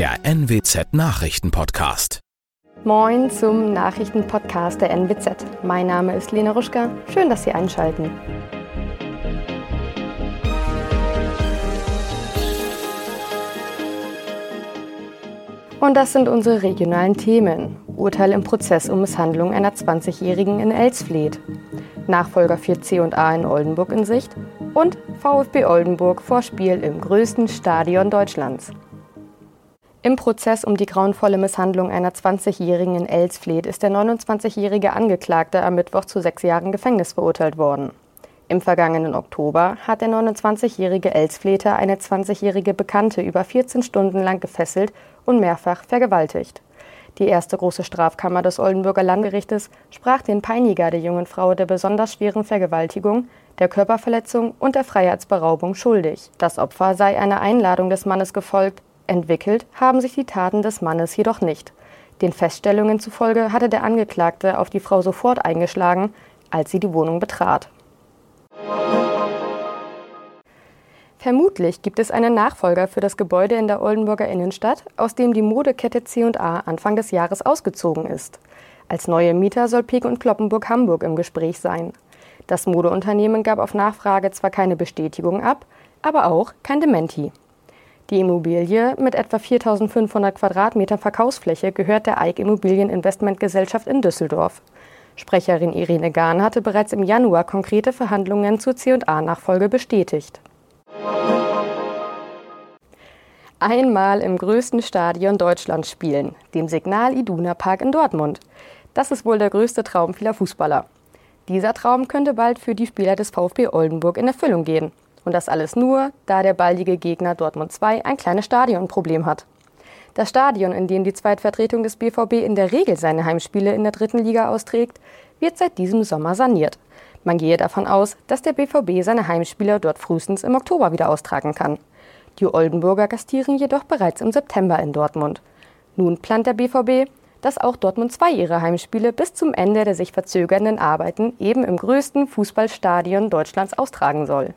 der NWZ Nachrichtenpodcast. Moin zum Nachrichtenpodcast der NWZ. Mein Name ist Lena Ruschka. Schön, dass Sie einschalten. Und das sind unsere regionalen Themen. Urteil im Prozess um Misshandlung einer 20-Jährigen in Elsfleth. Nachfolger für C&A in Oldenburg in Sicht. Und VfB Oldenburg vor Spiel im größten Stadion Deutschlands. Im Prozess um die grauenvolle Misshandlung einer 20-Jährigen in Elsfleth ist der 29-jährige Angeklagte am Mittwoch zu 6 Jahren Gefängnis verurteilt worden. Im vergangenen Oktober hat der 29-jährige Elsflether eine 20-jährige Bekannte über 14 Stunden lang gefesselt und mehrfach vergewaltigt. Die erste große Strafkammer des Oldenburger Landgerichtes sprach den Peiniger der jungen Frau der besonders schweren Vergewaltigung, der Körperverletzung und der Freiheitsberaubung schuldig. Das Opfer sei einer Einladung des Mannes gefolgt. Entwickelt haben sich die Taten des Mannes jedoch nicht. Den Feststellungen zufolge hatte der Angeklagte auf die Frau sofort eingeschlagen, als sie die Wohnung betrat. Vermutlich gibt es einen Nachfolger für das Gebäude in der Oldenburger Innenstadt, aus dem die Modekette C&A Anfang des Jahres ausgezogen ist. Als neue Mieter soll Peek und Kloppenburg Hamburg im Gespräch sein. Das Modeunternehmen gab auf Nachfrage zwar keine Bestätigung ab, aber auch kein Dementi. Die Immobilie mit etwa 4.500 Quadratmetern Verkaufsfläche gehört der EIC Immobilieninvestmentgesellschaft in Düsseldorf. Sprecherin Irene Gahn hatte bereits im Januar konkrete Verhandlungen zur C&A-Nachfolge bestätigt. Einmal im größten Stadion Deutschlands spielen, dem Signal Iduna Park in Dortmund. Das ist wohl der größte Traum vieler Fußballer. Dieser Traum könnte bald für die Spieler des VfB Oldenburg in Erfüllung gehen. Und das alles nur, da der baldige Gegner Dortmund 2 ein kleines Stadionproblem hat. Das Stadion, in dem die Zweitvertretung des BVB in der Regel seine Heimspiele in der dritten Liga austrägt, wird seit diesem Sommer saniert. Man gehe davon aus, dass der BVB seine Heimspiele dort frühestens im Oktober wieder austragen kann. Die Oldenburger gastieren jedoch bereits im September in Dortmund. Nun plant der BVB, dass auch Dortmund 2 ihre Heimspiele bis zum Ende der sich verzögernden Arbeiten eben im größten Fußballstadion Deutschlands austragen soll.